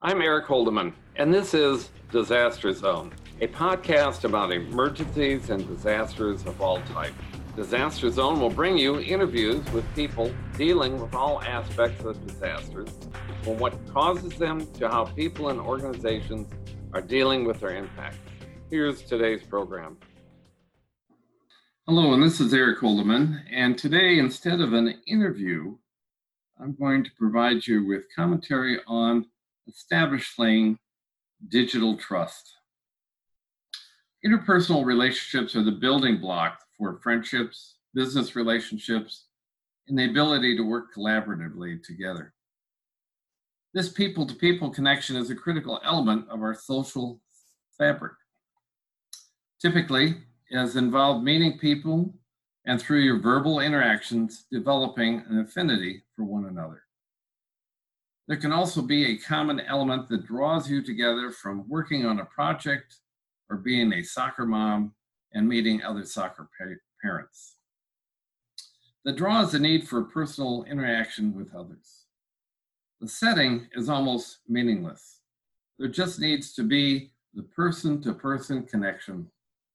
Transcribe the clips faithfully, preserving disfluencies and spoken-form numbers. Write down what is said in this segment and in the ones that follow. I'm Eric Holdeman, and this is Disaster Zone, a podcast about emergencies and disasters of all types. Disaster Zone will bring you interviews with people dealing with all aspects of disasters, from what causes them to how people and organizations are dealing with their impact. Here's today's program. Hello, and this is Eric Holdeman, and today, instead of an interview, I'm going to provide you with commentary on establishing digital trust. Interpersonal relationships are the building block for friendships, business relationships, and the ability to work collaboratively together. This people-to-people connection is a critical element of our social fabric. Typically, it has involved meeting people and through your verbal interactions, developing an affinity for one another. There can also be a common element that draws you together from working on a project or being a soccer mom and meeting other soccer pa- parents. The draw is the need for personal interaction with others. The setting is almost meaningless. There just needs to be the person-to-person connection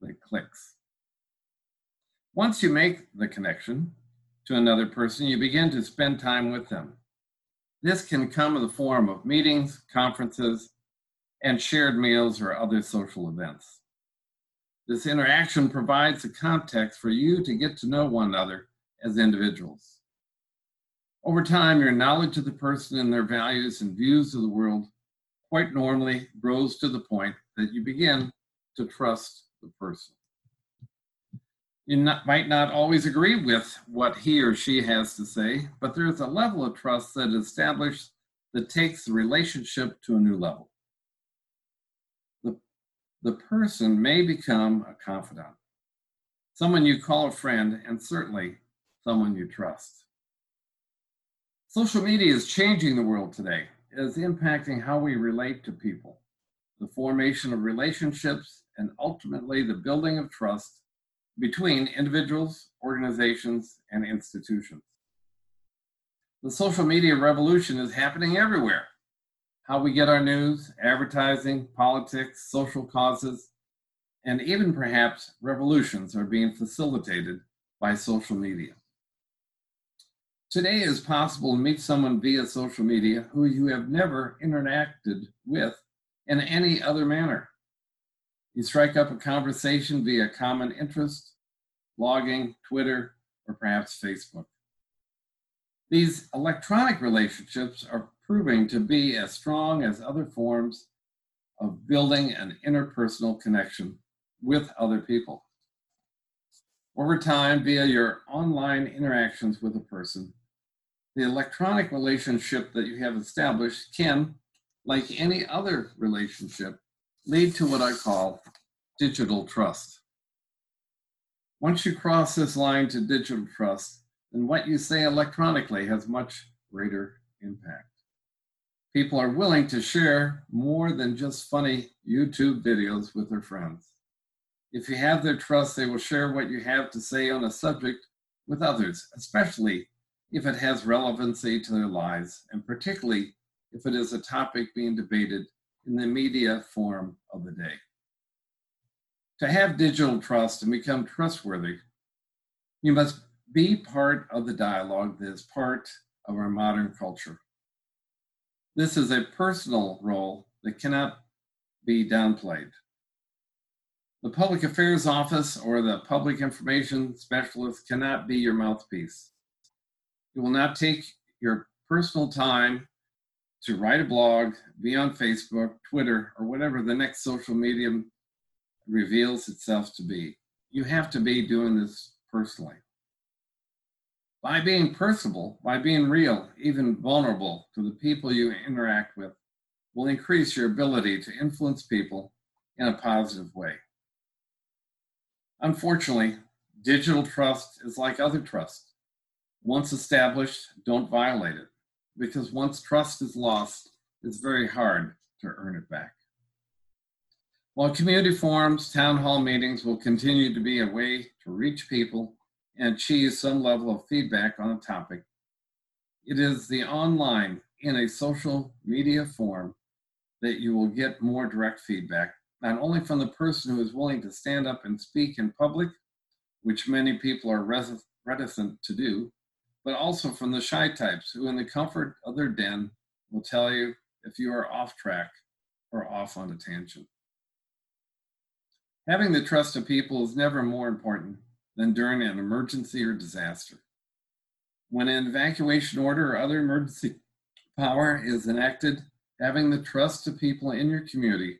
that clicks. Once you make the connection to another person, you begin to spend time with them. This can come in the form of meetings, conferences, and shared meals or other social events. This interaction provides a context for you to get to know one another as individuals. Over time, your knowledge of the person and their values and views of the world quite normally grows to the point that you begin to trust the person. You not, might not always agree with what he or she has to say, but there is a level of trust that is established that takes the relationship to a new level. The, the person may become a confidant, someone you call a friend, and certainly someone you trust. Social media is changing the world today. It is impacting how we relate to people, the formation of relationships, and ultimately the building of trust between individuals, organizations, and institutions. The social media revolution is happening everywhere. How we get our news, advertising, politics, social causes, and even perhaps revolutions are being facilitated by social media. Today it is possible to meet someone via social media who you have never interacted with in any other manner. You strike up a conversation via common interest, blogging, Twitter, or perhaps Facebook. These electronic relationships are proving to be as strong as other forms of building an interpersonal connection with other people. Over time, via your online interactions with a person, the electronic relationship that you have established can, like any other relationship, lead to what I call digital trust. Once you cross this line to digital trust, then what you say electronically has much greater impact. People are willing to share more than just funny YouTube videos with their friends. If you have their trust, they will share what you have to say on a subject with others, especially if it has relevancy to their lives, and particularly if it is a topic being debated in the media form of the day. To have digital trust and become trustworthy, you must be part of the dialogue that is part of our modern culture. This is a personal role that cannot be downplayed. The Public Affairs Office or the Public Information Specialist cannot be your mouthpiece. It will not take your personal time to write a blog, be on Facebook, Twitter, or whatever the next social medium reveals itself to be. You have to be doing this personally. By being personable, by being real, even vulnerable to the people you interact with, will increase your ability to influence people in a positive way. Unfortunately, digital trust is like other trust. Once established, don't violate it, because once trust is lost, it's very hard to earn it back. While community forums, town hall meetings will continue to be a way to reach people and achieve some level of feedback on a topic, it is the online in a social media form that you will get more direct feedback, not only from the person who is willing to stand up and speak in public, which many people are reticent to do, but also from the shy types who in the comfort of their den will tell you if you are off track or off on a tangent. Having the trust of people is never more important than during an emergency or disaster. When an evacuation order or other emergency power is enacted, having the trust of people in your community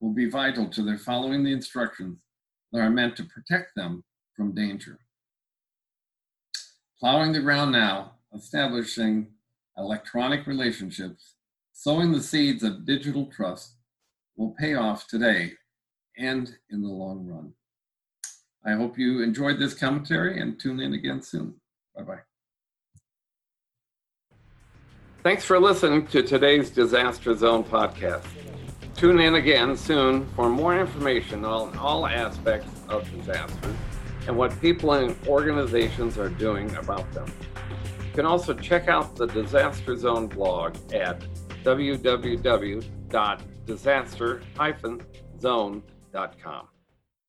will be vital to their following the instructions that are meant to protect them from danger. Plowing the ground now, establishing electronic relationships, sowing the seeds of digital trust will pay off today and in the long run. I hope you enjoyed this commentary and tune in again soon. Bye-bye. Thanks for listening to today's Disaster Zone podcast. Tune in again soon for more information on all aspects of disasters and what people and organizations are doing about them. You can also check out the Disaster Zone blog at w w w dot disaster dash zone dot com.